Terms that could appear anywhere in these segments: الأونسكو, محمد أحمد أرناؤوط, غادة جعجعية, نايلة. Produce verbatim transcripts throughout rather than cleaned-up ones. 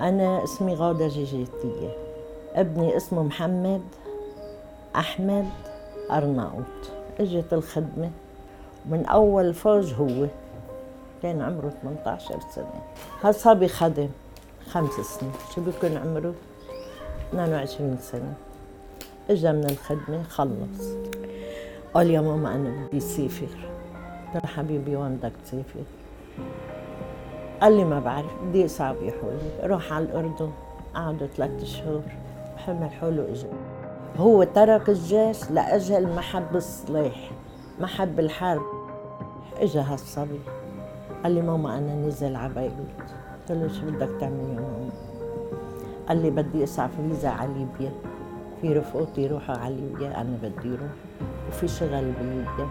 أنا اسمي غادة جعجعية، ابني اسمه محمد أحمد أرناؤوط. اجت الخدمة من أول فوج، هو كان عمره ثمانية عشر سنة. هالصبي خدم خمس سنين، شو بيكون عمره اثنين وعشرين سنة. اجا من الخدمة خلص، قال يا ماما أنا بدي سافر. قلت له حبيبي وين بدك تسافر؟ قال لي ما بعرف، بدي أصابي حولي، روح على الأردن. قعدوا ثلاث شهور، حمل حوله وإجا. هو ترك الجيش لأجل ما حب الصلاح، ما حب الحرب. إجا هالصبي قال لي ماما أنا نزل على بيروت. قلت له شو بدك تعمل يا ماما؟ قال لي بدي أسعى فيزا على ليبيا، في رفقاتي يروحوا على ليبيا، أنا بدي أروح وفي شغل بليبيا.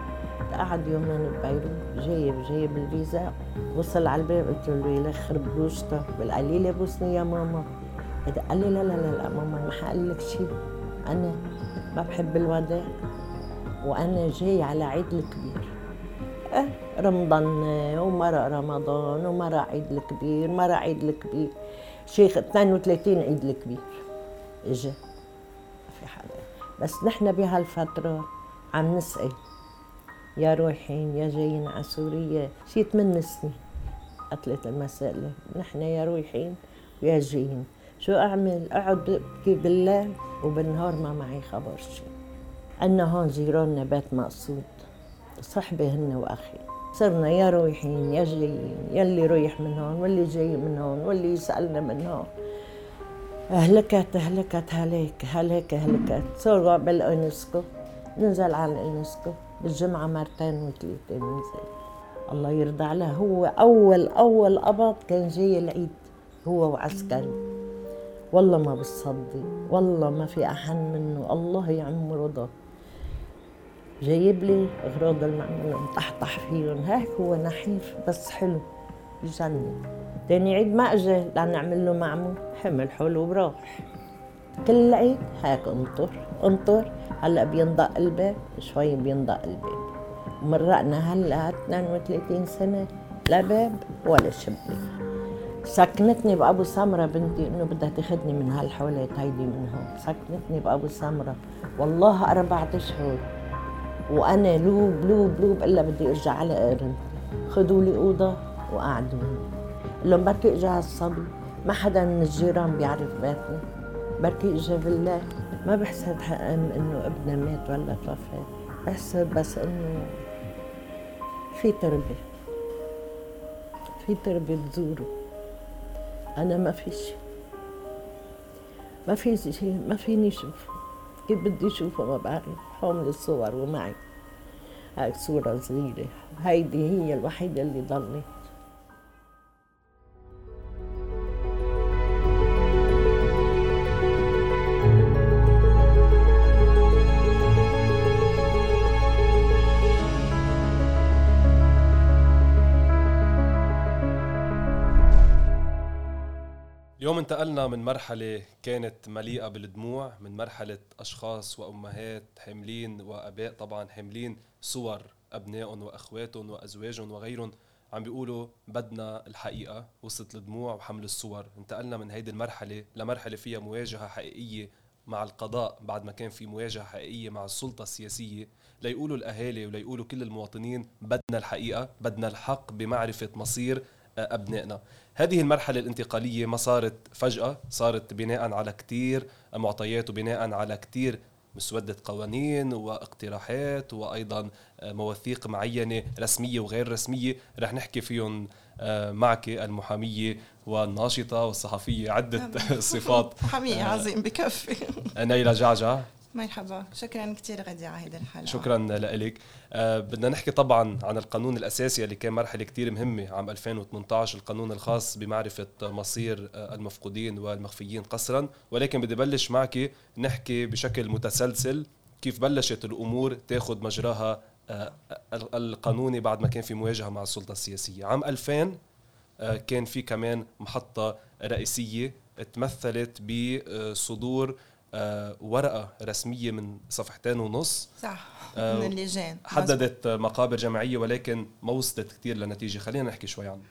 قعد يومين ببيروت جايب جايب الفيزا. وصل على الباب قلت له يخرب بروشته، قال لي بوسني يا ماما. قال لي لا لا لا, لا ماما ما حقول لك شيء، انا ما بحب الوداع وانا جاي على عيد الكبير. اه رمضان ومرق رمضان ومرق عيد الكبير، مرق عيد الكبير شيخ اثنين وثلاثين عيد الكبير اجا. ما في حدا، بس نحن بهالفتره عم نسأل يا روحين يا جايين على سوريا. شي ثمان سنين قتلت المسألة، نحن يا روحين ويا جايين. شو أعمل؟ أقعد ببكي بالليل وبالنهار ما معي خبر شي. عنا هون جيراننا بيت مقصود، صحبة هن وأخي، صرنا يا روحين يا جايين، يلي رايح من هون واللي جاي من هون واللي يسألنا من هون. أهلكت أهلكت هلك هلك هلكت. صوروا بالأونسكو، ننزل على الأونسكو بالجمعة مرتين وثلاثة بنزل. الله يرضى عليه، هو أول أول قبض كان جاي العيد هو وعسكري. والله ما بتصدق، والله ما في أحن منه، الله يعم رضاه. جايب لي أغراض المعمل ومطحطح فيهم، هيك هو نحيف بس حلو يجنن. تاني عيد ما أجا لنعمل له معمول، حمل حوله وراح. كل عيد هيك انطر انطر. هلا بينضق الباب شوي، بينضق الباب. مرقنا هلا اثنين وثلاثين سنه لا باب ولا شباك. سكنتني بابو سمره بنتي انه بدها تاخذني من هالحولات هيدي من هون. سكنتني بابو سمره والله اربع اشهر وانا لوب لوب لوب الا بدي ارجع على قرن. خذوا لي اوضه وقعدوني. لهم بركي اجى هالصبي، ما حدا من الجيران بيعرف بيتنا، بركي اجى بالله. ما بحسد حقا انه ابنه مات ولا توفى، بحسد بس انه في تربه، في تربه تزوره. انا ما في شيء، ما في شيء، ما فيني شوفه. كيف بدي اشوفه؟ ما بعرف. حوملي الصور ومعي هاي صوره صغيره، هيدي هي الوحيده اللي ضلت. اليوم انتقلنا من مرحلة كانت مليئة بالدموع، من مرحلة أشخاص وأمهات حاملين وأباء طبعاً حاملين صور أبنائهم وأخواتهم وأزواجهم وغيرهم عم بيقولوا بدنا الحقيقة، وصلت الدموع وحمل الصور. انتقلنا من هيدي المرحلة لمرحلة فيها مواجهة حقيقية مع القضاء، بعد ما كان في مواجهة حقيقية مع السلطة السياسية، ليقولوا الأهالي وليقولوا كل المواطنين بدنا الحقيقة، بدنا الحق بمعرفة مصير أبنائنا. هذه المرحلة الانتقالية ما صارت فجأة، صارت بناء على كتير معطيات وبناء على كتير مسودة قوانين واقتراحات وأيضا مواثيق معينة رسمية وغير رسمية رح نحكي فيهم معك المحامية والناشطة والصحفية، عدة صفات. محامية عظيم بكفي. نايلة جعجعية مرحبا، شكرا كتير غادة على هيدا الحلقة. شكرا لك. أه بدنا نحكي طبعا عن القانون الأساسي اللي كان مرحلة كتير مهمة عام ألفين وثمانية عشر، القانون الخاص بمعرفة مصير المفقودين والمخفيين قسرا. ولكن بدي بلش معك نحكي بشكل متسلسل كيف بلشت الأمور تاخد مجراها القانوني بعد ما كان في مواجهة مع السلطة السياسية. عام ألفين كان في كمان محطة رئيسية تمثلت بصدور آه ورقة رسمية من صفحتين ونص صح آه من اللجان، حددت مقابر جماعية ولكن ما وصلت كتير لنتيجة. خلينا نحكي شوي عنها.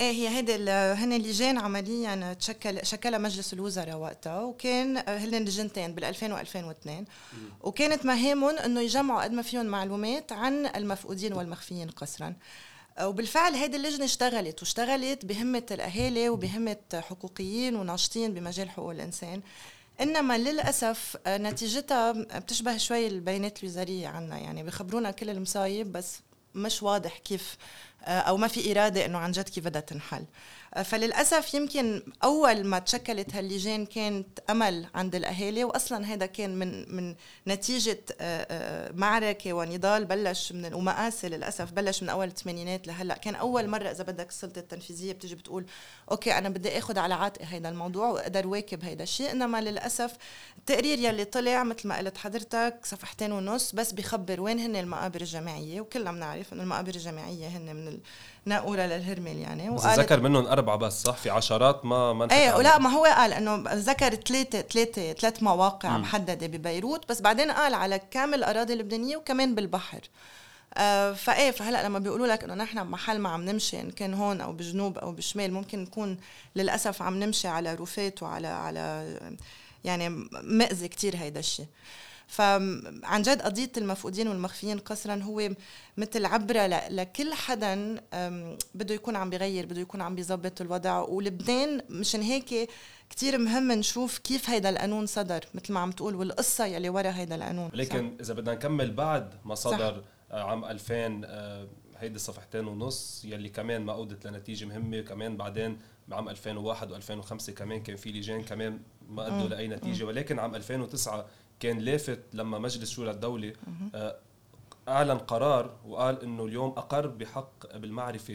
ايه هي هيدا هن اللجان عمليا تشكل شكلها مجلس الوزراء وقتها، وكان هن لجنتين بالألفين وألفين واثنين، وكانت مهامهم انه يجمعوا قد ما فيهم معلومات عن المفقودين والمخفيين قسرا. وبالفعل هيدي اللجنة اشتغلت واشتغلت بهمة الأهالي وبهمة حقوقيين وناشطين بمجال حقوق الإنسان، إنما للأسف نتيجتها بتشبه شوي البيانات الوزارية عنا، يعني بيخبرونا كل المصايب بس مش واضح كيف أو ما في إرادة إنه عن جد كيف بدها تنحل. فللأسف يمكن أول ما تشكلت هاللجان كانت أمل عند الأهالي، وأصلاً هذا كان من من نتيجة معركة ونضال بلش من ومآسي للأسف بلش من أول الثمانينات لهلأ. كان أول مرة إذا بدك السلطة التنفيذية بتجي بتقول أوكي أنا بدي أخذ على عاتق هذا الموضوع وأقدر واكب هذا الشيء، إنما للأسف التقرير يلي طلع مثل ما قلت حضرتك صفحتين ونص بس بيخبر وين هن المقابر الجماعية، وكلنا بنعرف إنه المقابر الجماعية هن من الناقورة للهرمل يعني. وقالت ذكر منهم أربعة بس صح، في عشرات ما ما ايه ولا ما هو قال انه ذكر ثلاثه ثلاثه ثلاث مواقع م. محدده ببيروت، بس بعدين قال على كامل الاراضي اللبنانيه وكمان بالبحر. آه فايه فهلا لما بيقولوا لك انه نحن بمحل ما عم نمشي ان كان هون او بجنوب او بالشمال ممكن نكون للاسف عم نمشي على رفات وعلى على يعني مأذي كتير هيدا الشيء. فعن جد قضية المفقودين والمخفيين قسرا هو مثل عبرة لكل حدا بده يكون عم بيغير، بده يكون عم بيظبط الوضع. ولبنان مشان هيك كتير مهم نشوف كيف هيدا القانون صدر مثل ما عم تقول والقصة يلي ورا هيدا القانون. لكن إذا بدنا نكمل بعد ما صدر عام ألفين هيدي الصفحتين ونص يلي كمان ما أودت لنتيجة مهمة، كمان بعدين بعام ألفين وواحد وألفين وخمسة كمان كان في لجان كمان ما أدوا لأي نتيجة. ولكن عام ألفين وتسعة كان لافت لما مجلس شورى الدولة أعلن قرار وقال إنه اليوم أقر بحق بالمعرفة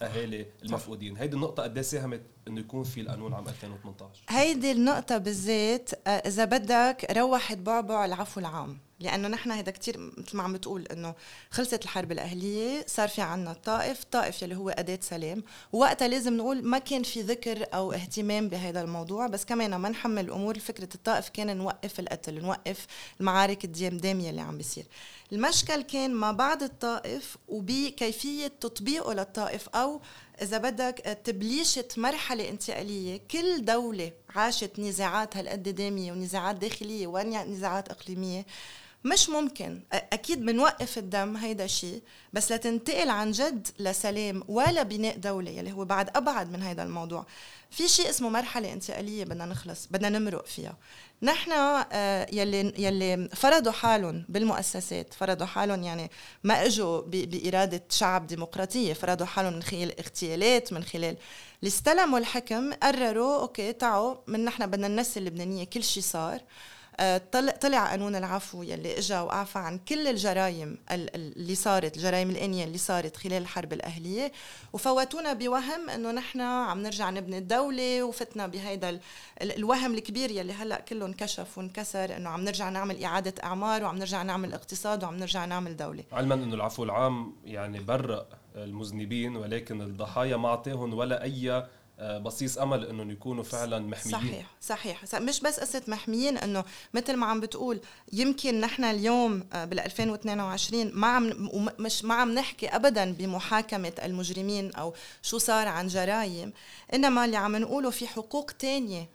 لأهالي المفقودين. هيدي النقطة قد ساهمت إنه يكون في القانون عام ألفين وثمانية عشر؟ هيدي النقطة بالذات إذا بدك روحت بعبع العفو العام، لأنه نحن هيدا كتير مثل ما عم بتقول إنه خلصت الحرب الأهلية، صار في عنا الطائف الطائف يلي هو أداة سلام، ووقتها لازم نقول ما كان في ذكر أو اهتمام بهذا الموضوع، بس كمان ما نحمل الأمور فكرة الطائف كان نوقف القتل، نوقف المعارك الدامية اللي عم بيصير. المشكل كان ما بعد الطائف وبكيفية تطبيقه للطائف، أو إذا بدك تبليشة مرحلة انتقالية. كل دولة عاشت نزاعات هالقد دامية ونزاعات داخلية ونزاعات إقليمية، مش ممكن أكيد بنوقف الدم هيدا شيء، بس لتنتقل عن جد لسلام ولا بناء دولة يلي هو بعد أبعد من هيدا الموضوع. في شيء اسمه مرحلة انتقالية بدنا نخلص بدنا نمرق فيها. نحن يلي يلي فرضوا حالهم بالمؤسسات، فرضوا حالهم يعني ما اجوا بإرادة شعب ديمقراطية، فرضوا حالهم من خلال اغتيالات، من خلال اللي استلموا الحكم قرروا أوكي تعوا من نحن بدنا ننسي اللبنانية كل شيء صار. طلع قانون العفو يلي اجا وعفى عن كل الجرائم اللي صارت، الجرائم الانيه اللي صارت خلال الحرب الاهليه، وفوتونا بوهم انه نحن عم نرجع نبني الدوله، وفتنا بهيدا الوهم الكبير يلي هلا كله انكشف وانكسر انه عم نرجع نعمل اعاده اعمار وعم نرجع نعمل اقتصاد وعم نرجع نعمل دوله. علما انه العفو العام يعني برأ المذنبين، ولكن الضحايا ما اعطاهم ولا اي بصيص أمل أنهم يكونوا فعلا محميين. صحيح صحيح، مش بس قصة محميين، أنه مثل ما عم بتقول يمكن نحن اليوم بالألفين واثنين وعشرين ما عم مش ما عم نحكي أبدا بمحاكمة المجرمين أو شو صار عن جرائم، إنما اللي عم نقوله في حقوق تانية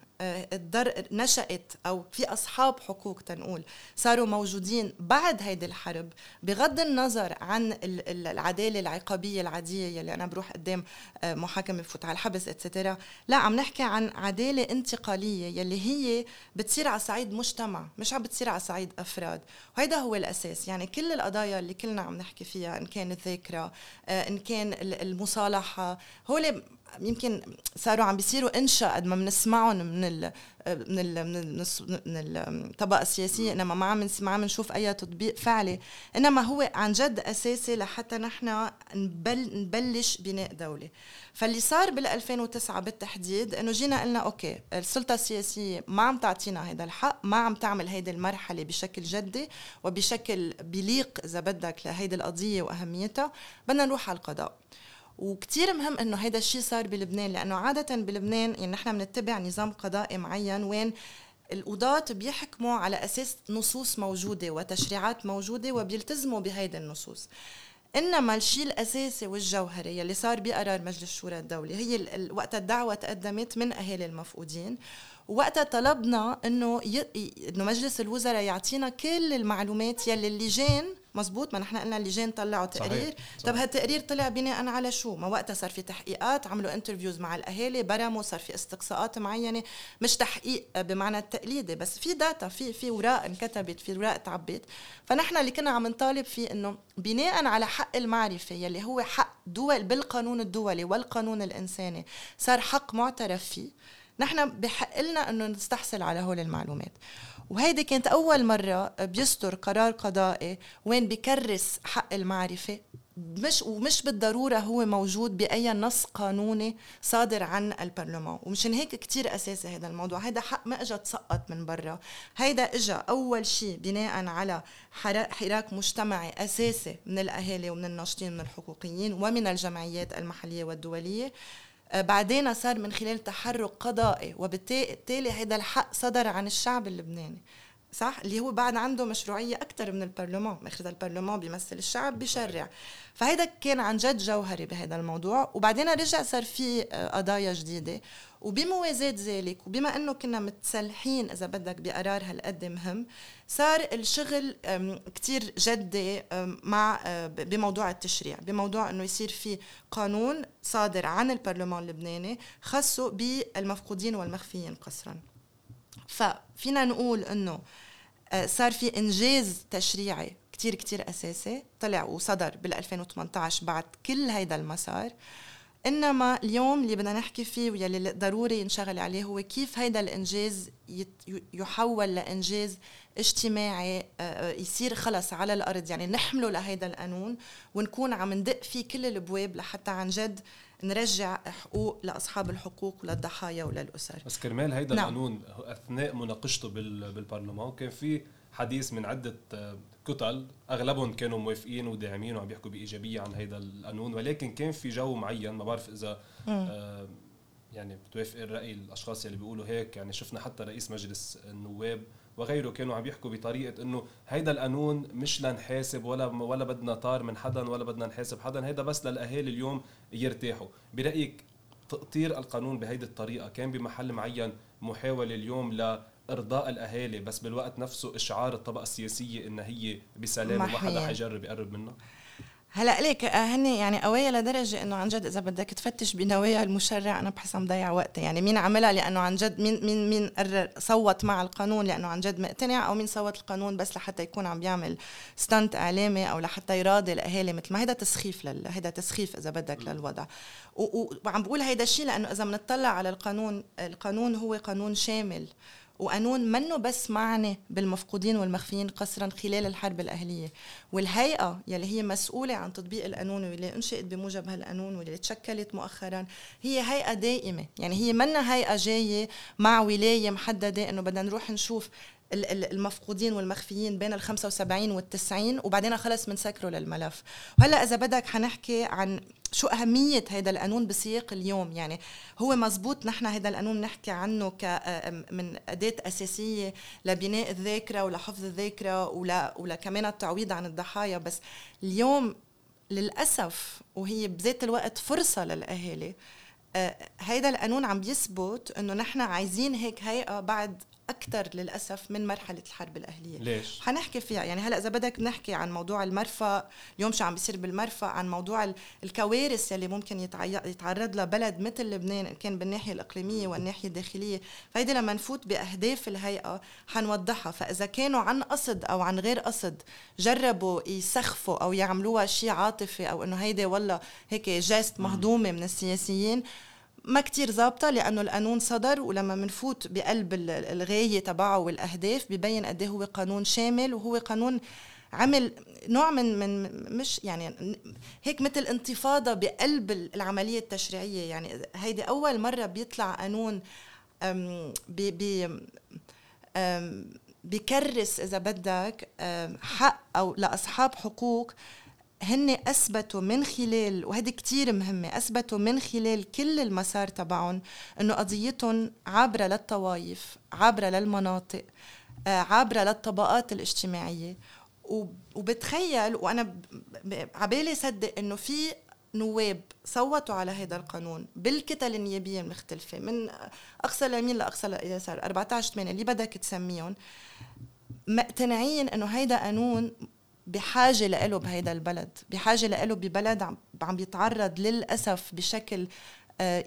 نشأت، أو في أصحاب حقوق تنقول صاروا موجودين بعد هيدي الحرب، بغض النظر عن العدالة العقابية العادية يلي أنا بروح قدام محاكمة بفوت على الحبس إتسترا. لا، عم نحكي عن عدالة انتقالية يلي هي بتصير على صعيد مجتمع، مش عم بتصير على صعيد أفراد، وهيدا هو الأساس. يعني كل القضايا اللي كلنا عم نحكي فيها إن كان الذاكرة إن كان المصالحة، هول يمكن صاروا عم بيصيروا إنشاء قد ما بنسمعهم من ال من ال من الطبقة السياسية، إنما ما عم ما عم نشوف أي تطبيق فعلي، إنما هو عن جد أساسي لحتى نحن نبل نبلش بناء دولة. فاللي صار بالألفين وتسعة بالتحديد إنه جينا قلنا أوكي السلطة السياسية ما عم تعطينا هيدا الحق، ما عم تعمل هيدا المرحلة بشكل جدي وبشكل بليق إذا بدك لهيدا القضية وأهميتها، بدنا نروح على القضاء. وكتير مهم انه هيدا الشيء صار بلبنان، لانه عاده بلبنان يعني نحن بنتبع نظام قضائي معين وين القضاة بيحكموا على اساس نصوص موجوده وتشريعات موجوده وبيلتزموا بهيدا النصوص. إنما الشيء الأساسي والجوهري يلي صار بقرار مجلس الشورى الدولي هي وقت الدعوة تقدمت من أهالي المفقودين، وقتها طلبنا إنه ي... إنه مجلس الوزراء يعطينا كل المعلومات يلي اللجان مزبوط، ما نحن قلنا اللجان طلعوا تقرير. صحيح. طب هالتقرير طلع بناء على شو؟ ما وقتها صار في تحقيقات، عملوا انترفيوز مع الأهالي، برموا، صار في استقصاءات معينة، مش تحقيق بمعنى التقليدي، بس في داتا، في في وراء انكتبت، في وراء تعبت. فنحن اللي كنا عم نطالب فيه إنه بناء على حق المعرفة يلي هو حق دول بالقانون الدولي والقانون الإنساني صار حق معترف فيه، نحن بحق لنا إنه نستحصل على هول المعلومات. وهيدي كانت أول مرة بيستر قرار قضائي وين بيكرس حق المعرفة، مش ومش بالضرورة هو موجود بأي نص قانوني صادر عن البرلمان. ومشان هيك كتير أساسي هذا الموضوع، هذا حق ما إجا تسقط من برا، هيدا إجا أول شيء بناء على حراك مجتمعي أساسي من الأهالي ومن الناشطين من الحقوقيين ومن الجمعيات المحلية والدولية، بعدين صار من خلال تحرك قضائي، وبالتالي هذا الحق صدر عن الشعب اللبناني، صح؟ اللي هو بعد عنده مشروعية أكتر من البرلمان، مخرج البرلمان بيمثل الشعب بيشرع. فهذا كان عن جد جوهري بهذا الموضوع. وبعدين رجع صار في قضايا جديدة، وبموازاة ذلك وبما أنه كنا متسلحين إذا بدك بقرار هالقد مهم، صار الشغل كتير جدي مع بموضوع التشريع، بموضوع أنه يصير في قانون صادر عن البرلمان اللبناني خاصه بالمفقودين والمخفيين قسراً. ففينا نقول أنه صار في إنجاز تشريعي كتير كتير أساسي طلع وصدر بالألفين وثمانية عشر بعد كل هيدا المسار. إنما اليوم اللي بدنا نحكي فيه واللي ضروري نشغل عليه هو كيف هيدا الإنجاز يحول لإنجاز اجتماعي يصير خلص على الأرض، يعني نحمله لهيدا القانون ونكون عم ندق فيه كل البواب لحتى عن جد نرجع حقوق لأصحاب الحقوق وللضحايا وللأسر. بس كرمال هيدا نعم. القانون أثناء مناقشته بالبرلمان كان في حديث من عدة كتل، أغلبهم كانوا موافقين وداعمين وعم بيحكوا بإيجابية عن هيدا القانون، ولكن كان في جو معين، ما بعرف إذا آه يعني بتوافق الرأي الأشخاص اللي بيقولوا هيك، يعني شفنا حتى رئيس مجلس النواب وغيره كانوا عم بيحكوا بطريقة إنه هيدا القانون مش لنحاسب ولا ولا بدنا طار من حدا ولا بدنا نحاسب حدا، هيدا بس للأهالي اليوم يرتاحوا. برأيك تأطير القانون بهيدي الطريقة كان بمحل معين محاولة اليوم ل إرضاء الأهالي، بس بالوقت نفسه إشعار الطبقة السياسية إن هي بسلام وما حدا حيجرب يقرب منه؟ هلا ليك هني يعني قوية لدرجة إنه عن جد إذا بدك تفتش بنوايا المشرع أنا بحس مضيع وقتي، يعني مين عملها لأنه عن جد مين مين مين صوت مع القانون لأنه عن جد مقتنع، أو مين صوت القانون بس لحتى يكون عم بيعمل ستانت إعلامي أو لحتى يراضي الأهالي. مثل ما هيدا تسخيف لل هيدا تسخيف إذا بدك للوضع. وعم بقول هيدا الشيء لأنه إذا منطلع على القانون، القانون هو قانون شامل وقانون منه بس معنى بالمفقودين والمخفيين قسرا خلال الحرب الأهلية. والهيئة يلي هي مسؤولة عن تطبيق القانون واللي انشئت بموجب هالقانون واللي تشكلت مؤخرا هي هيئة دائمة، يعني هي منها هيئة جاية مع ولاية محددة إنه بدنا نروح نشوف المفقودين والمخفيين بين الخمسة وسبعين والتسعين وبعدين خلص منسكروا للملف. وهلأ إذا بدك حنحكي عن شو أهمية هذا القانون بسياق اليوم. يعني هو مزبوط نحن هذا القانون نحكي عنه كمن أداة أساسية لبناء الذاكرة ولحفظ الذاكرة ولا كمان التعويض عن الضحايا، بس اليوم للأسف وهي بذات الوقت فرصة للأهالي، هذا القانون عم بيثبت أنه نحن عايزين هيك هيئة بعد أكتر للأسف من مرحلة الحرب الأهلية. ليش؟ حنحكي فيها. يعني هلأ إذا بدك نحكي عن موضوع المرفأ اليوم شو عم بيصير بالمرفأ، عن موضوع الكوارث اللي ممكن يتعرض لها بلد مثل لبنان إن كان بالناحية الإقليمية والناحية الداخلية. فهيدا لما نفوت بأهداف الهيئة حنوضحها. فإذا كانوا عن قصد أو عن غير قصد جربوا يسخفوا أو يعملوها شيء عاطفي أو إنه هيدا والله هيك جاست مهضومة من السياسيين، ما كتير ضابطة لأنه القانون صدر ولما منفوت بقلب الغاية تبعه والأهداف ببين قديه هو قانون شامل، وهو قانون عمل نوع من من مش يعني هيك مثل انتفاضة بقلب العملية التشريعية. يعني هيدي أول مرة بيطلع قانون بي بي بيكرس إذا بدك حق أو لأصحاب حقوق هن أثبتوا من خلال، وهذه كتير مهمة، أثبتوا من خلال كل المسار تبعهم أنه قضيتهم عابرة للطوائف، عابرة للمناطق، عابرة للطبقات الاجتماعية، وبتخيل وأنا عبالي صدق أنه في نواب صوتوا على هذا القانون بالكتل النيابية المختلفة من أقصى اليمين لأقصى اليسار أربعة عشر ثمانية اللي بدك تسميهم مقتنعين أنه هيدا قانون بحاجة لإله بهيدا البلد, بحاجة لإله ببلد عم بيتعرض للأسف بشكل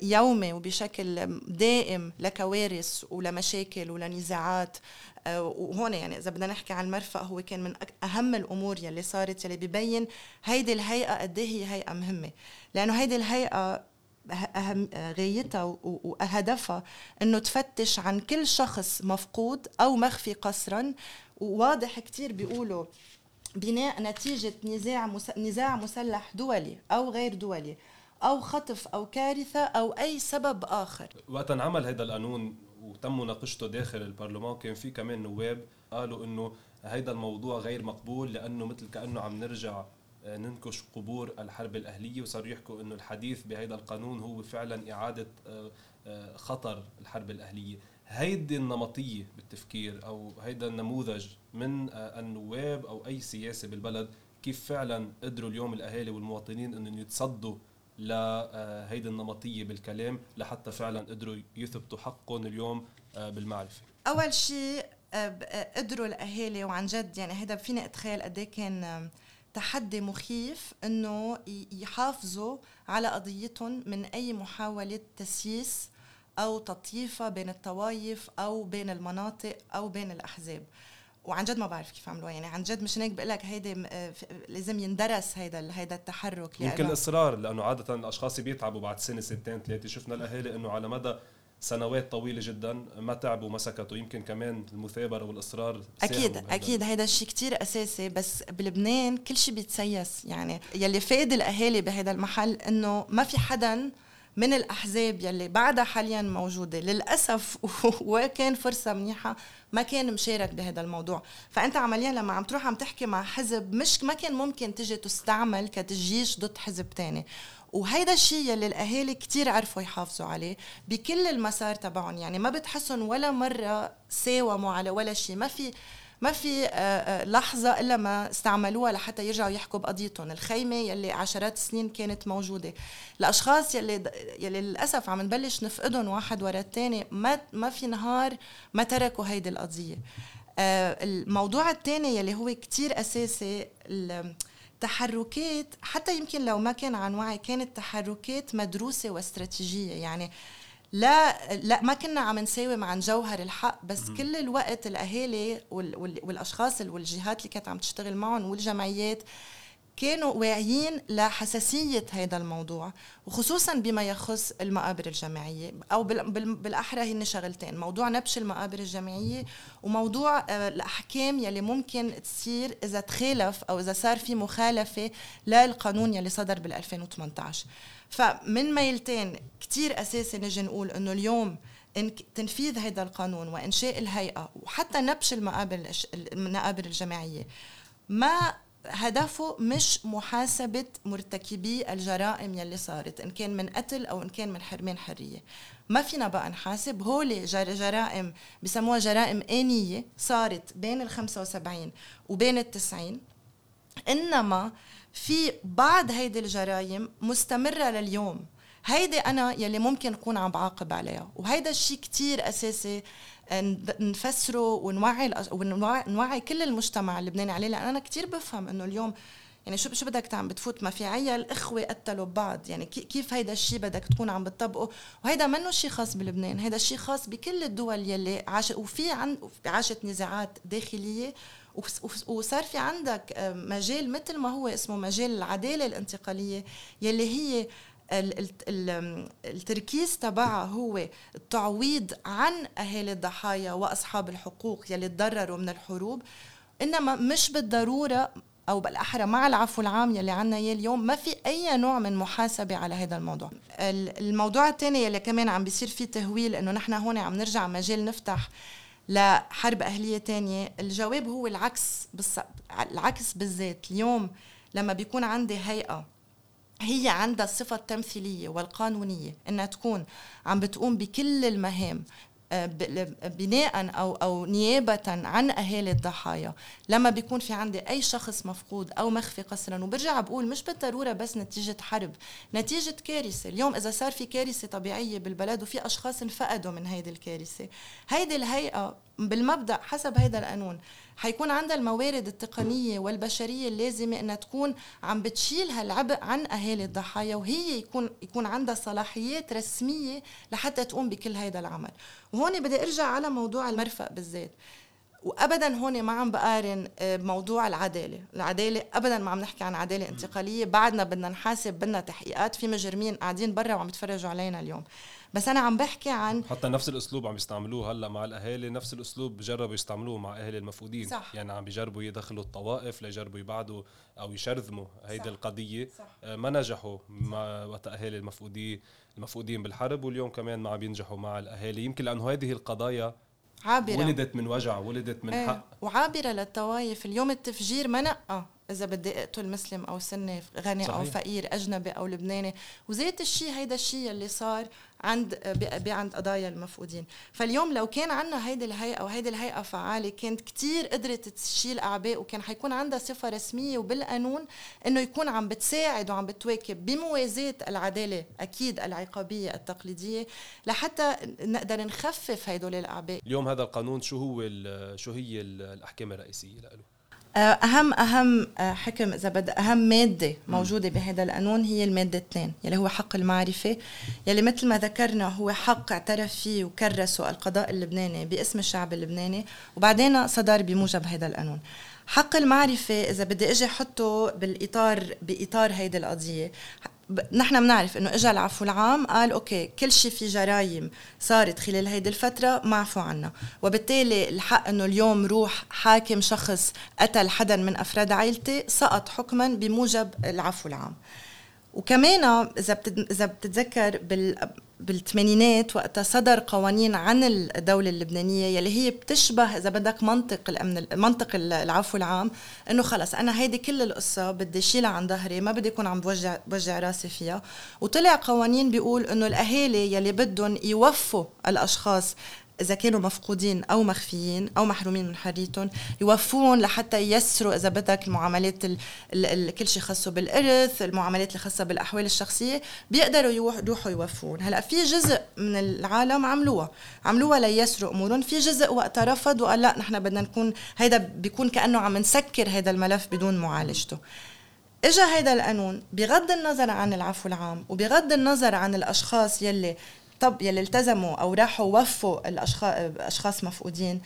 يومي وبشكل دائم لكوارث ولمشاكل ولنزاعات. وهون يعني إذا بدنا نحكي عن المرفأ هو كان من أهم الأمور يلي صارت يلي بيبين هيدي الهيئة قد هي هيئة مهمة, لأنه هيدي الهيئة غايتها وهدفها أنه تفتش عن كل شخص مفقود أو مخفي قسرا. وواضح كتير بيقولوا بناء نتيجة نزاع نزاع مسلح دولي أو غير دولي أو خطف أو كارثة أو أي سبب آخر. وقت انعمل هذا القانون وتم مناقشته داخل البرلمان كان في كمان نواب قالوا إنه هذا الموضوع غير مقبول لأنه مثل كأنه عم نرجع ننكش قبور الحرب الأهلية, وصاروا يحكوا إنه الحديث بهذا القانون هو فعلا إعادة خطر الحرب الأهلية. هيدي النمطية بالتفكير أو هيدا النموذج من النواب أو أي سياسة بالبلد كيف فعلا قدروا اليوم الأهالي والمواطنين إنه يتصدوا لهيدي النمطية بالكلام لحتى فعلا قدروا يثبتوا حقهم اليوم بالمعرفة. أول شيء قدروا الأهالي وعن جد يعني هيدا فينا أتخيل قد ايه كان تحدي مخيف إنه يحافظوا على قضيتهم من أي محاولة تسييس أو تطييفة بين الطوائف أو بين المناطق أو بين الأحزاب. وعن جد ما بعرف كيف عملوها, يعني عن جد مش هيك بقولك هيدا لازم يندرس هيدا هيدا التحرك. يمكن الإصرار لأنه عادة الأشخاص بيتعبوا بعد سنة سنتين ثلاثة. شفنا الأهالي إنه على مدى سنوات طويلة جدا ما تعبوا ما سكتوا, يمكن كمان المثابرة والإصرار. أكيد أكيد هيدا الشيء كتير أساسي, بس بلبنان كل شيء بيتسيس. يعني يلي فايد الأهالي بهيدا المحل إنه ما في حدا من الأحزاب يلي بعدها حالياً موجودة للأسف وكان فرصة منيحة ما كان مشارك بهذا الموضوع. فأنت عملياً لما عم تروح عم تحكي مع حزب مش ما كان ممكن تجي تستعمل كتجيش ضد حزب تاني, وهيدا الشيء يلي الأهالي كتير عرفوا يحافظوا عليه بكل المسار تبعهم. يعني ما بتحسن ولا مرة ساوموا على ولا شيء, ما في ما في لحظة إلا ما استعملوها لحتى يرجعوا يحكوا بقضيتهم. الخيمة يلي عشرات سنين كانت موجودة, الأشخاص يلي, يلي للأسف عم نبلش نفقدهم واحد ورا التاني, ما, ما في نهار ما تركوا هيدي القضية. الموضوع التاني يلي هو كتير أساسي التحركات, حتى يمكن لو ما كان عن وعي كانت تحركات مدروسة واستراتيجية. يعني لا لا ما كنا عم نساوم عن جوهر الحق, بس كل الوقت الأهالي والأشخاص والجهات اللي كانت عم تشتغل معهم والجمعيات كانوا واعيين لحساسية هذا الموضوع, وخصوصا بما يخص المقابر الجماعية أو بالأحرى هن شغلتين, موضوع نبش المقابر الجماعية وموضوع الأحكام يلي ممكن تصير إذا تخالف أو إذا صار في مخالفة للقانون يلي صدر بالألفين وثمانية عشر. فمن ميلتين كتير أساسي نجي نقول أنه اليوم تنفيذ هذا القانون وإنشاء الهيئة وحتى نبش المقابر المقابر الجماعية ما هدفه مش محاسبة مرتكبي الجرائم يلي صارت, إن كان من قتل أو إن كان من حرمان حرية. ما فينا بقى نحاسب هولي جرائم بسموها جرائم آنية صارت بين الخمسة وسبعين وبين التسعين, إنما في بعض هيدي الجرائم مستمرة لليوم. هيدي أنا يلي ممكن أكون عم بعاقب عليها, وهيدا الشي كتير أساسي نفسره ونوعي ونوعي كل المجتمع اللبناني عليه. لأن أنا كتير بفهم إنه اليوم يعني شو شو بدك تعمل, بتفوت ما في عيال إخوة قتلوا بعض, يعني كيف هيدا الشي بدك تكون عم بتطبقه؟ وهيدا منه شي خاص بلبنان, هيدا شي خاص بكل الدول يلي عاش وفي عن عاشت نزاعات داخلية, وصار في عندك مجال مثل ما هو اسمه مجال العدالة الانتقالية يلي هي التركيز تبعها هو التعويض عن أهالي الضحايا وأصحاب الحقوق يلي تضرروا من الحروب, إنما مش بالضرورة أو بالأحرى مع العفو العام يلي عنا إياه اليوم ما في أي نوع من محاسبة على هذا الموضوع. الموضوع الثاني يلي كمان عم بيصير فيه تهويل إنه نحن هون عم نرجع مجال نفتح لحرب أهلية تانية. الجواب هو العكس, العكس بالذات. اليوم لما بيكون عندي هيئة هي عندها الصفة التمثيلية والقانونية إنها تكون عم بتقوم بكل المهام بناء أو, أو نيابة عن أهالي الضحايا. لما بيكون في عندي أي شخص مفقود أو مخفي قسرا، وبرجع بقول مش بالضرورة بس نتيجة حرب، نتيجة كارثة. اليوم إذا صار في كارثة طبيعية بالبلد وفي أشخاص انفقدوا من هيدي الكارثة، هيدي الهيئة بالمبدأ حسب هيدا القانون حيكون عندها الموارد التقنية والبشرية اللازمة إنها تكون عم بتشيل هالعبء عن أهالي الضحايا، وهي يكون, يكون عندها صلاحيات رسمية لحتى تقوم بكل هيدا العمل. وهون بدي أرجع على موضوع المرفق بالذات، وأبداً هون ما عم بقارن بموضوع العدالة. العدالة أبداً ما عم نحكي عن عدالة انتقالية، بعدنا بدنا نحاسب، بدنا تحقيقات، في مجرمين قاعدين برا وعم يتفرجوا علينا اليوم. بس أنا عم بحكي عن حتى نفس الأسلوب عم يستعملوه هلأ مع الأهالي، نفس الأسلوب بجربوا يستعملوه مع أهل المفقودين. يعني عم بيجربوا يدخلوا الطوائف ليجربوا يبعدوا أو يشرذموا هيدا القضية. صح. ما نجحوا مع وقت أهالي المفقودين المفقودين بالحرب، واليوم كمان ما عم بينجحوا مع الأهالي، يمكن لأنه هذه القضايا عابرة، ولدت من وجع، ولدت من حق، وعابرة للطوائف. اليوم التفجير ما نقى إذا بدي أقتل مسلم أو سني، غني صحيح. أو فقير، أجنبي أو لبناني. وزيت الشيء هيدا الشيء اللي صار عند بعند قضايا المفقودين. فاليوم لو كان عنا هيدا الهيئة وهيدا الهيئة فعالة، كانت كتير قدرت تشيل أعباء، وكان حيكون عندها صفة رسمية وبالقانون إنه يكون عم بتساعد وعم بتواكب بموازاة العدالة أكيد العقابية التقليدية لحتى نقدر نخفف هيدول الأعباء. اليوم هذا القانون شو هو شو هي الأحكام الرئيسية له؟ أهم أهم حكم إذا بدي أهم مادة موجودة بهذا القانون هي المادة اثنين، يلي هو حق المعرفة، يلي مثل ما ذكرنا هو حق اعترف فيه وكرسه القضاء اللبناني باسم الشعب اللبناني وبعدين صدر بموجب هذا القانون. حق المعرفة إذا بدي أجي حطه بالإطار بإطار هيدي القضية، نحن منعرف إنه إجا العفو العام قال أوكي كل شيء في جرائم صارت خلال هيدي الفترة معفو عنا، وبالتالي الحق إنه اليوم روح حاكم شخص قتل حدا من أفراد عائلتي سقط حكما بموجب العفو العام. وكمان إذا إذا بتتذكر بال بالثمانينات وقتها صدر قوانين عن الدولة اللبنانية يلي هي بتشبه إذا بدك منطق الأمن منطق العفو العام، إنه خلص أنا هيدي كل القصة بدي شيلها عن ظهري، ما بدي يكون عم بوجع بوجع راسي فيها. وطلع قوانين بيقول إنه الأهالي يلي بدهم يوفوا الأشخاص إذا كانوا مفقودين أو مخفيين أو محرومين من حريتهم يوفون لحتى ييسروا إذا بدك المعاملات ال ال ال كل شيء خاصه بالإرث، المعاملات اللي خاصه بالأحوال الشخصية بيقدروا يروحوا يوفون. هلأ في جزء من العالم عملوها عملوها ليسروا أمورهم، في جزء وقت رفض وقال لا نحن بدنا نكون هيدا بيكون كأنه عم نسكر هيدا الملف بدون معالجته. إجا هيدا القانون بغض النظر عن العفو العام وبغض النظر عن الأشخاص يلي طب يلي التزموا أو راحوا وفوا الأشخاص مفقودين،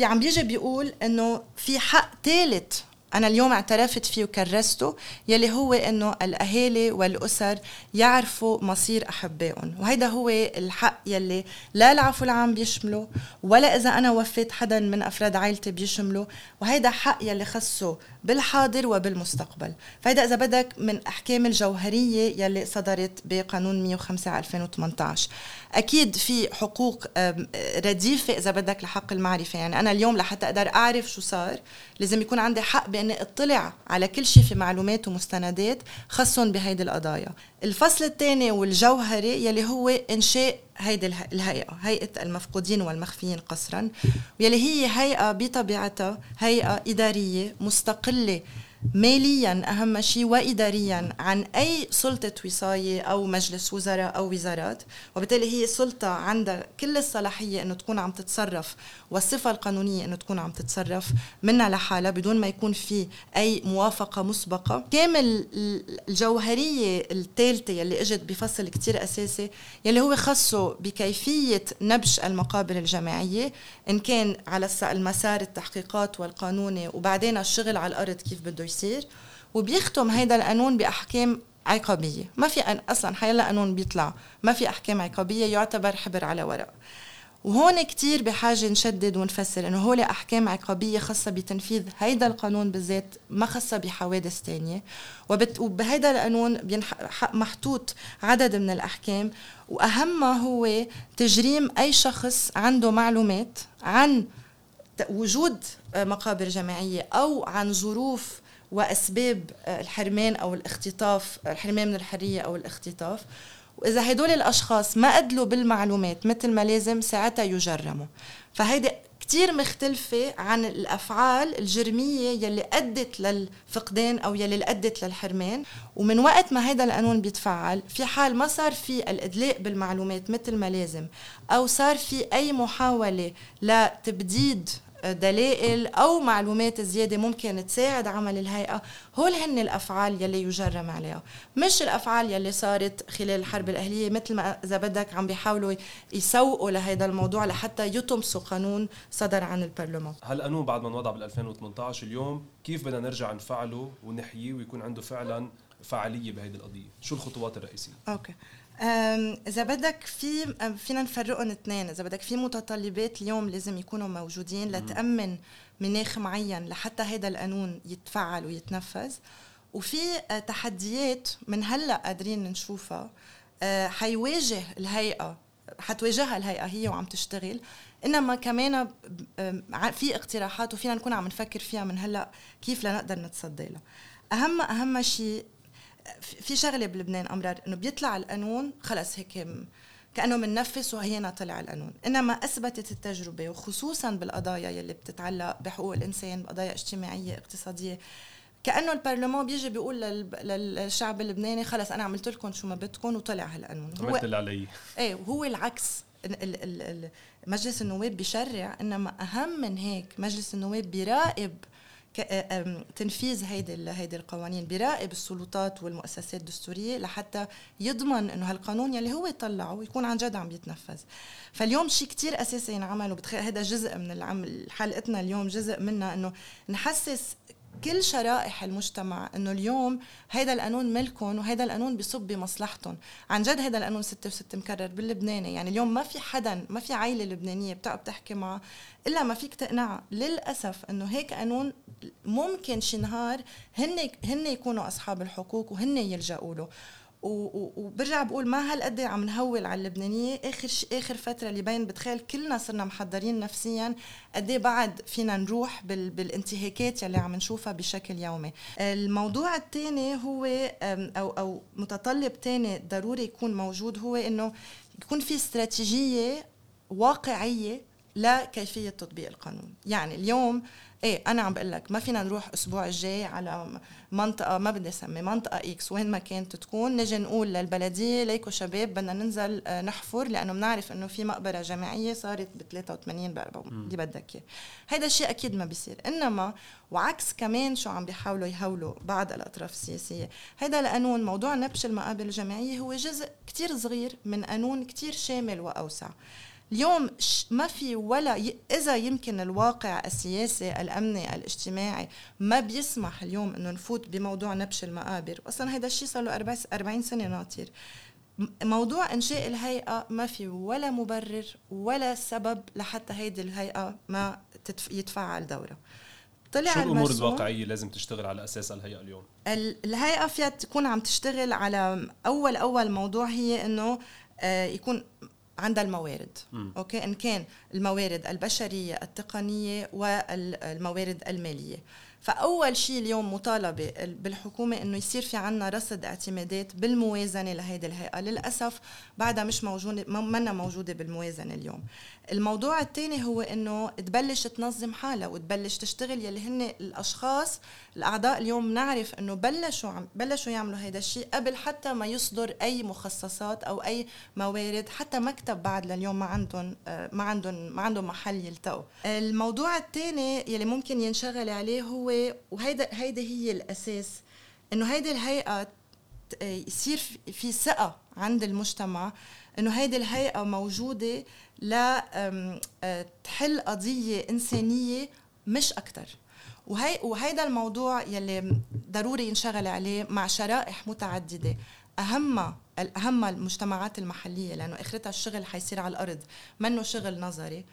عم بيجي بيقول إنه في حق ثالث أنا اليوم اعترفت فيه وكرسته، يلي هو إنه الأهالي والأسر يعرفوا مصير أحبائهم. وهيدا هو الحق يلي لا العفو العام بيشمله ولا إذا أنا وفيت حدا من أفراد عائلتي بيشمله، وهيدا حق يلي خصه بالحاضر وبالمستقبل. فهيدا إذا بدك من أحكام الجوهرية يلي صدرت بقانون مية وخمسة ألفين وثمانية عشر. أكيد في حقوق رديفة إذا بدك لحق المعرفة، يعني أنا اليوم لحتى أقدر أعرف شو صار لازم يكون عندي حق بأني أطلع على كل شيء في معلومات ومستندات خاصة بهيدي القضايا. الفصل الثاني والجوهري يلي هو إنشاء هيدي الهيئة، هيئة المفقودين والمخفيين قسرا، ويلي هي هيئة بطبيعتها هيئة إدارية مستقلة ماليا أهم شيء وإداريا عن أي سلطة وصاية أو مجلس وزراء أو وزارات، وبالتالي هي سلطة عندها كل الصلاحية أنه تكون عم تتصرف والصفة القانونية أنه تكون عم تتصرف منها لحالها بدون ما يكون في أي موافقة مسبقة. كامل الجوهرية الثالثة يلي إجت بفصل كتير أساسي يلي هو خاصه بكيفية نبش المقابل الجماعية إن كان على المسار التحقيقات والقانوني وبعدين الشغل على الأرض كيف بده يصير. وبيختم هيدا القانون بأحكام عقابية، ما في أن أصلاً حيلا قانون بيطلع ما في أحكام عقابية، يعتبر حبر على ورق. وهون كتير بحاجة نشدد ونفسر إنه هو أحكام عقابية خاصة بتنفيذ هيدا القانون بالذات، ما خاصة بحوادث تانية. وبهيدا القانون محطوط عدد من الأحكام، وأهمها هو تجريم أي شخص عنده معلومات عن وجود مقابر جماعية أو عن ظروف وأسباب الحرمان أو الاختطاف، الحرمان من الحرية أو الاختطاف. وإذا هيدول الأشخاص ما أدلوا بالمعلومات مثل ما لازم ساعتها يجرموا. فهيدا كتير مختلفة عن الأفعال الجرمية يلي أدت للفقدان أو يلي أدت للحرمان. ومن وقت ما هيدا القانون بيتفعل، في حال ما صار في الإدلاء بالمعلومات مثل ما لازم أو صار في أي محاولة لتبديد دلائل أو معلومات زيادة ممكن تساعد عمل الهيئة، هول هن الأفعال يلي يجرم عليها، مش الأفعال يلي صارت خلال الحرب الأهلية. مثل ما إذا بدك عم بيحاولوا يسوقوا لهذا الموضوع لحتى يطمسوا قانون صدر عن البرلمان. هالقانون بعد ما انوضع بالألفين وثمانية عشر اليوم، كيف بدنا نرجع نفعله ونحييه ويكون عنده فعلا فعالية بهذه القضية؟ شو الخطوات الرئيسية؟ أوكي. إذا بدك في فينا نفرقهم اثنين. إذا بدك في متطلبات اليوم لازم يكونوا موجودين لتأمن مناخ معين لحتى هذا القانون يتفعل ويتنفذ، وفي تحديات من هلأ قادرين نشوفها حيواجه الهيئة حتواجهها الهيئة هي وعم تشتغل، إنما كمان في اقتراحات وفينا نكون عم نفكر فيها من هلأ كيف لنقدر نتصدى لها. أهم أهم شيء في شغلة بلبنان أمرار إنه بيطلع القانون خلص هيك كأنه مننفس وهينا طلع القانون، إنما أثبتت التجربة وخصوصا بالقضايا يلي بتتعلق بحقوق الإنسان، بقضايا اجتماعية اقتصادية، كأنه البرلمان بيجي بيقول للشعب اللبناني خلص أنا عملت لكم شو ما بدكم وطلع هالقانون. عملت اللي علي. إيه، وهو العكس. مجلس النواب بيشرع، إنما أهم من هيك مجلس النواب بيراقب تنفيذ هيدي هيدي القوانين، براقب السلطات والمؤسسات الدستورية لحتى يضمن إنه هالقانون يلي هو يطلعه ويكون عن جد عم يتنفذ. فاليوم شيء كتير أساسي ينعمل، وبتخيل هذا جزء من العمل حلقتنا اليوم جزء منه إنه نحسس كل شرائح المجتمع إنه اليوم هيدا القانون ملكن وهيدا القانون بيصب بمصلحتهم. عن جد هيدا القانون ستة وست مكرر باللبناني، يعني اليوم ما في حدا، ما في عائلة لبنانية بتقعد تحكي معه إلا ما فيك تقنعها للأسف إنه هيك قانون ممكن شي نهار هن هن يكونوا أصحاب الحقوق وهن يلجأوا له. وبرجع بقول ما هالقد عم نهول على اللبنانية آخر آخر فترة اللي بين بتخيل كلنا صرنا محضرين نفسيا قد بعد فينا نروح بال بالانتهاكات يلي عم نشوفها بشكل يومي. الموضوع الثاني هو أو أو متطلب تاني ضروري يكون موجود، هو إنه يكون في استراتيجية واقعية لكيفية تطبيق القانون. يعني اليوم ايه انا عم بقول لك ما فينا نروح اسبوع الجاي على منطقه ما بدي اسمي منطقه اكس وين ما كانت تكون نجي نقول للبلديه ليكو شباب بدنا ننزل نحفر لانه بنعرف انه في مقبره جماعيه صارت ب ثلاثة وثمانين ب أربعة وثمانين دي بدك اياه. هذا الشيء اكيد ما بيصير. انما وعكس كمان شو عم بيحاولوا يهولوا بعض الاطراف السياسيه، هذا القانون موضوع نبش المقابر الجماعيه هو جزء كتير صغير من قانون كتير شامل واوسع. اليوم ما في ولا ي... إذا يمكن الواقع السياسي الأمني الاجتماعي ما بيسمح اليوم إنه نفوت بموضوع نبش المقابر، أصلاً هذا الشيء صار له أربعين سنة ناطير. موضوع إنشاء الهيئة ما في ولا مبرر ولا سبب لحتى هيدي الهيئة ما تتف... يتفعل دورها. طلع شو الأمور الواقعية لازم تشتغل على أساس الهيئة اليوم؟ الهيئة فيها تكون عم تشتغل على أول أول موضوع هي إنه آه يكون عند الموارد. م. أوكي، إن كان الموارد البشرية التقنية والموارد المالية. فأول شيء اليوم مطالبة بالحكومة إنه يصير في عنا رصد اعتمادات بالموازنة لهيدي الهيئة، للأسف بعدها مش موجودة منا موجودة بالموازنة اليوم. الموضوع الثاني هو إنه تبلش تنظم حالها وتبلش تشتغل يلي هن الأشخاص الأعضاء اليوم نعرف إنه بلشوا بلشوا يعملوا هيدا الشيء قبل حتى ما يصدر أي مخصصات أو أي موارد، حتى مكتب بعد لليوم ما عندهم ما عندهم ما عندهم محل يلتقوا. الموضوع الثاني يلي ممكن ينشغل عليه هو وهيدا هيدا هي الأساس إنه هيدا الهيئة يصير في ثقة عند المجتمع إنه هيدا الهيئة موجودة لتحل قضية إنسانية مش أكتر. وهي وهيدا الموضوع يلي ضروري ينشغل عليه مع شرائح متعددة، أهم الأهم المجتمعات المحلية لأنه آخرتها الشغل حيصير على الأرض منه شغل نظري.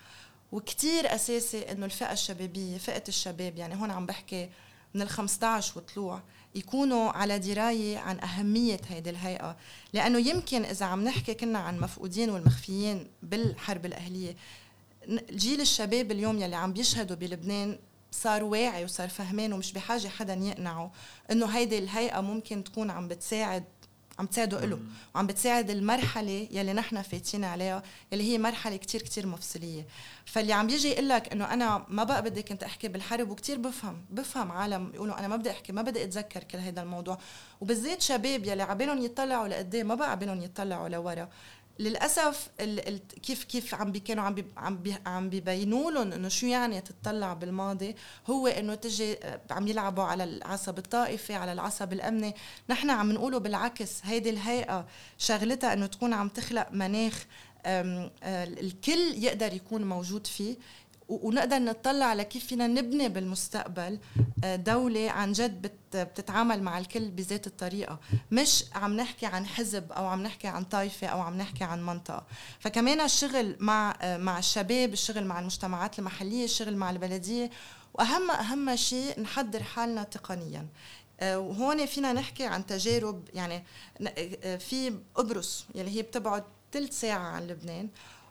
وكتير أساسي إنه الفئة الشبابية فئة الشباب، يعني هون عم بحكي من الخمسة عشر وطلوع، يكونوا على دراية عن أهمية هيدي الهيئة، لأنه يمكن إذا عم نحكي كنا عن مفقودين والمخفيين بالحرب الأهلية، الجيل الشباب اليوم يلي عم بيشهدوا بلبنان صار واعي وصار فهمان ومش بحاجة حدا يقنعه إنه هيدي الهيئة ممكن تكون عم بتساعد عم تساعده إله وعم بتساعد المرحلة يلي نحن فاتين عليها اللي هي مرحلة كتير كتير مفصلية. فاللي عم بيجي يقولك إنه أنا ما بقى بدي كنت أحكي بالحرب، وكتير بفهم بفهم عالم يقولوا أنا ما بدي أحكي، ما بدي أتذكر كل هيدا الموضوع، وبالذات شباب يلي عبالهم يطلعوا لقدام ما بقى عبالهم يطلعوا لورا. للأسف ال ال كيف كيف عم بيكانوا عم بي عم بي عم بيبينوا لهم إنه شو يعني تتطلع بالماضي، هو إنه تجي عم يلعبوا على العصب الطائفي، على العصب الأمني. نحن عم نقوله بالعكس، هيدي الهيئة شغلتها إنه تكون عم تخلق مناخ الكل يقدر يكون موجود فيه، ونقدر نتطلع على كيف فينا نبني بالمستقبل دولة عن جد بتتعامل مع الكل بذات الطريقة، مش عم نحكي عن حزب أو عم نحكي عن طائفة أو عم نحكي عن منطقة. فكمان الشغل مع مع الشباب، الشغل مع المجتمعات المحلية، الشغل مع البلدية، وأهم أهم شيء نحضر حالنا تقنياً. وهون فينا نحكي عن تجارب، يعني في قبرص يلي هي بتبعد ثلث ساعة عن لبنان،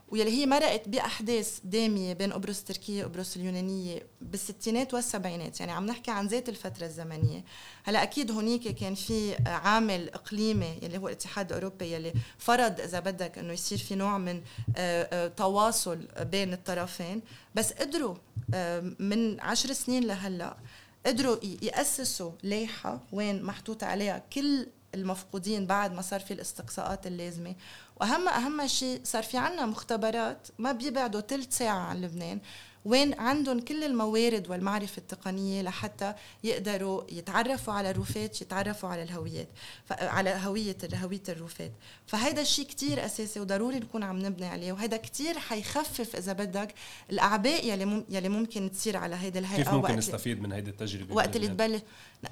ويلي هي مرقت بأحداث دامية بين قبرص التركية وقبرص اليونانية بالستينات والسبعينات، يعني عم نحكي عن ذات الفترة الزمنية. هلأ أكيد هناك كان في عامل إقليمي يلي هو الاتحاد الأوروبي يلي فرض إذا بدك أنه يصير في نوع من تواصل بين الطرفين، بس قدروا من عشر سنين لهلأ قدروا يأسسوا لايحة وين محطوط عليها كل المفقودين بعد ما صار في الاستقصاءات اللازمة. وأهم أهم شيء صار في عنا مختبرات ما بيبعدوا ثلث ساعة عن لبنان، وين عندهم كل الموارد والمعرفة التقنية لحتى يقدروا يتعرفوا على الروفات، يتعرفوا على الهويات، على هوية هوية الروفات. فهيدا الشيء كتير أساسي وضروري نكون عم نبني عليه، وهيدا كتير حيخفف إذا بدك الأعباء يلي يلي ممكن تصير على هيدا الهيئة. كيف ممكن نستفيد من هيدا التجربة؟ وقت اللي تبلش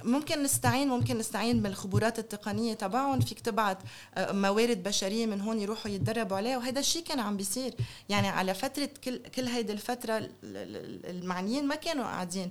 ممكن نستعين ممكن نستعين بالخبرات التقنية تبعهم، فيك تبعت موارد بشرية من هون يروحوا يتدربوا عليها، وهيدا الشيء كان عم بيصير. يعني على فترة كل كل هيدا الفترة المعنيين ما كانوا قاعدين.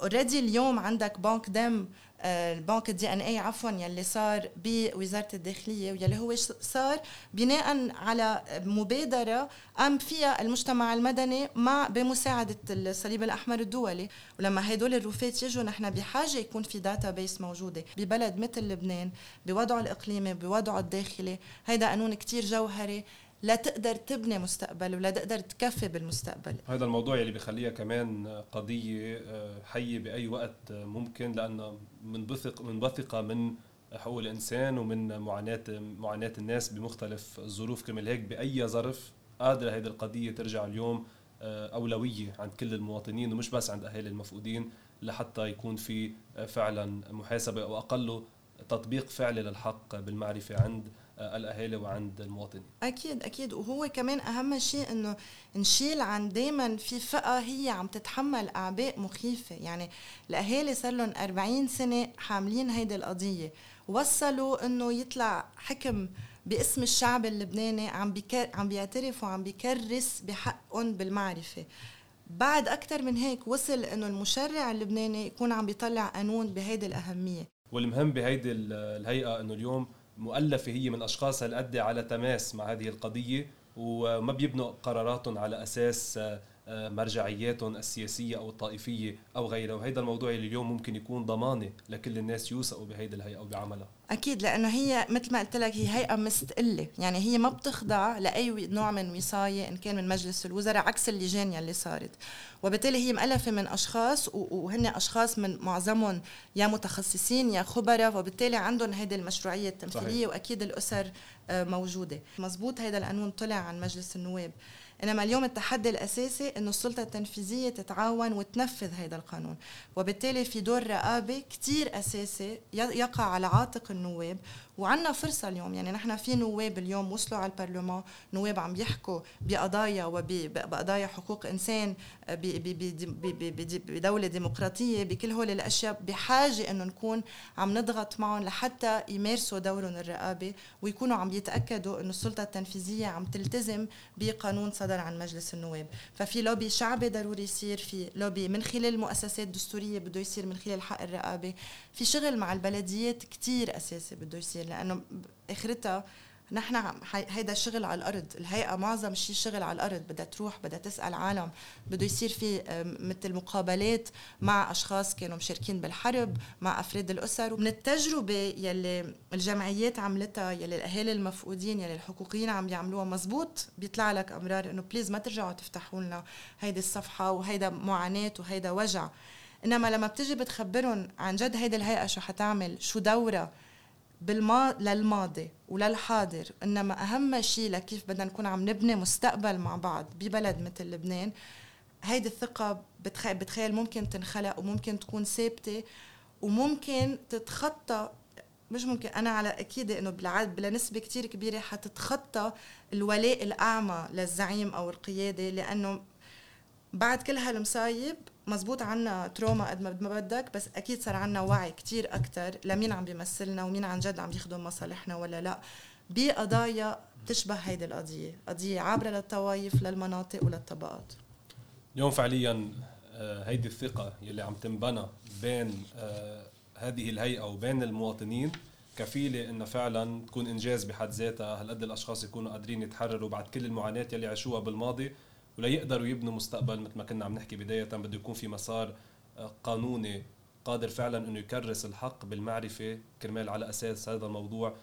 اوريدي اليوم عندك بنك دم، البنك الدي ان اي عفوا يلي صار بوزارة الداخلية، ويلي هو صار بناء على مبادرة قام فيها المجتمع المدني مع بمساعدة الصليب الأحمر الدولي. ولما هيدول الروفات يجوا نحن بحاجة يكون في داتا بيس موجودة ببلد مثل لبنان بوضعه الإقليمي بوضعه الداخلي. هيدا قانون كتير جوهري لا تقدر تبني مستقبل ولا تقدر تكفي بالمستقبل. هذا الموضوع اللي بيخليها كمان قضية حية بأي وقت ممكن، لأن من بثق من بثقة من حقوق الإنسان ومن معاناة معاناة الناس بمختلف الظروف. كمان هيك بأي ظرف قادرة هذه القضية ترجع اليوم أولوية عند كل المواطنين، ومش بس عند أهالي المفقودين، لحتى يكون في فعلا محاسبة أو أقله تطبيق فعلي للحق بالمعرفة عند الأهالي وعند المواطنين. أكيد أكيد. وهو كمان أهم شيء إنه نشيل عن دايما في فئة هي عم تتحمل أعباء مخيفة. يعني الأهالي صار لهم أربعين سنة حاملين هيدا القضية، وصلوا إنه يطلع حكم باسم الشعب اللبناني عم بيكر عم بيعترف وعم بيكرس بحقهم بالمعرفة. بعد أكتر من هيك وصل إنه المشرع اللبناني يكون عم بيطلع قانون بهيدا الأهمية. والمهم بهيدي الهيئة إنه اليوم مؤلفة هي من أشخاص هالقد على تماس مع هذه القضية، وما بيبنوا قراراتهم على أساس مرجعياتهم السياسية أو الطائفية أو غيرها. وهذا الموضوع اللي اليوم ممكن يكون ضمانة لكل الناس يوثقوا بهيدا الهيئة وبعملها. أكيد، لأنه هي مثل ما قلت لك هي هيئة مستقلة، يعني هي ما بتخضع لأي نوع من وصاية إن كان من مجلس الوزراء عكس اللجان يلي صارت. وبالتالي هي مؤلفة من أشخاص وهن أشخاص من معظمهم يا متخصصين يا خبراء، وبالتالي عندهم هيدا المشروعية التمثيلية. وأكيد الأسر موجودة. مزبوط هيدا القانون طلع عن مجلس النواب، إنما اليوم التحدي الأساسي إنه السلطة التنفيذية تتعاون وتنفذ هذا القانون، وبالتالي في دور رقابة كتير أساسي يقع على عاتق النواب. وعنا فرصة اليوم، يعني نحن في نواب اليوم وصلوا على البرلمان، نواب عم يحكوا بقضايا وبقضايا حقوق إنسان بدولة ديمقراطية، بكل هول الأشياء بحاجة إنه نكون عم نضغط معهم لحتى يمارسوا دورهم الرقابي ويكونوا عم يتأكدوا إنه السلطة التنفيذية عم تلتزم بقانون صدر عن مجلس النواب. ففي لوبي شعبي ضروري يصير، في لوبي من خلال المؤسسات الدستورية بده يصير من خلال حق الرقابة، في شغل مع البلديات كتير أساسي بده يصير، لأنه آخرتها نحن هيدا الشغل على الأرض. الهيئة معظم شيء شغل على الأرض، بدها تروح، بدها تسأل عالم، بده يصير في مثل مقابلات مع أشخاص كانوا مشاركين بالحرب، مع أفراد الأسر. ومن التجربة يلي الجمعيات عملتها، يلي الأهالي المفقودين، يلي الحقوقيين عم يعملوها، مزبوط بيطلع لك أمرار إنه بليز ما ترجعوا تفتحوا لنا هيدا الصفحة، وهيدا معاناة وهيدا وجع. إنما لما بتجي بتخبرهم عن جد هيدا الهيئة شو حتعمل، شو دورة بالما للماضي وللحاضر، إنما أهم شيء لكيف بدنا نكون عم نبني مستقبل مع بعض ببلد مثل لبنان، هيدي الثقة بتخيل, بتخيل ممكن تنخلق وممكن تكون ثابتة وممكن تتخطى. مش ممكن، أنا على أكيدة إنه بالعدد بنسبة كتير كبيرة حتتخطى الولاء الأعمى للزعيم أو القيادة، لأنه بعد كل هالمصايب مزبوط عنا تروما قد ما بدك، بس أكيد صار عنا وعي كتير أكتر لمين عم بيمثلنا ومين عن جد عم يخدم مصالحنا ولا لا، بقضايا تشبه هيدا القضية، قضية عابرة للطوائف، للمناطق وللطبقات. اليوم فعليا هيدي الثقة يلي عم تنبنى بين هذه الهيئة وبين المواطنين كفيلة إنه فعلا تكون إنجاز بحد ذاتها، هالقد الأشخاص يكونوا قادرين يتحرروا بعد كل المعاناة يلي عاشوها بالماضي، ولا يقدروا يبنوا مستقبل مثل ما كنا عم نحكي بداية. بده يكون في مسار قانوني قادر فعلا انه يكرس الحق بالمعرفة، كرمال على اساس هذا الموضوع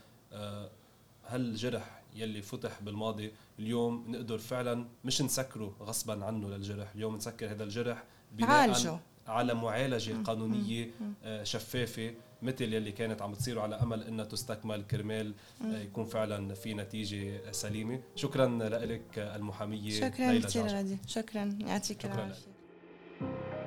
هالجرح يلي فتح بالماضي اليوم نقدر فعلا مش نسكره غصبا عنه للجرح، اليوم نسكر هذا الجرح بناء على معالجة قانونية شفافة مثل يلي كانت عم تصير، على أمل أنها تستكمل كرمال يكون فعلا في نتيجة سليمة. شكرا لك المحامية نايلة جعجعية. شكرا كثير غادي، شكرا، يعطيك العافية.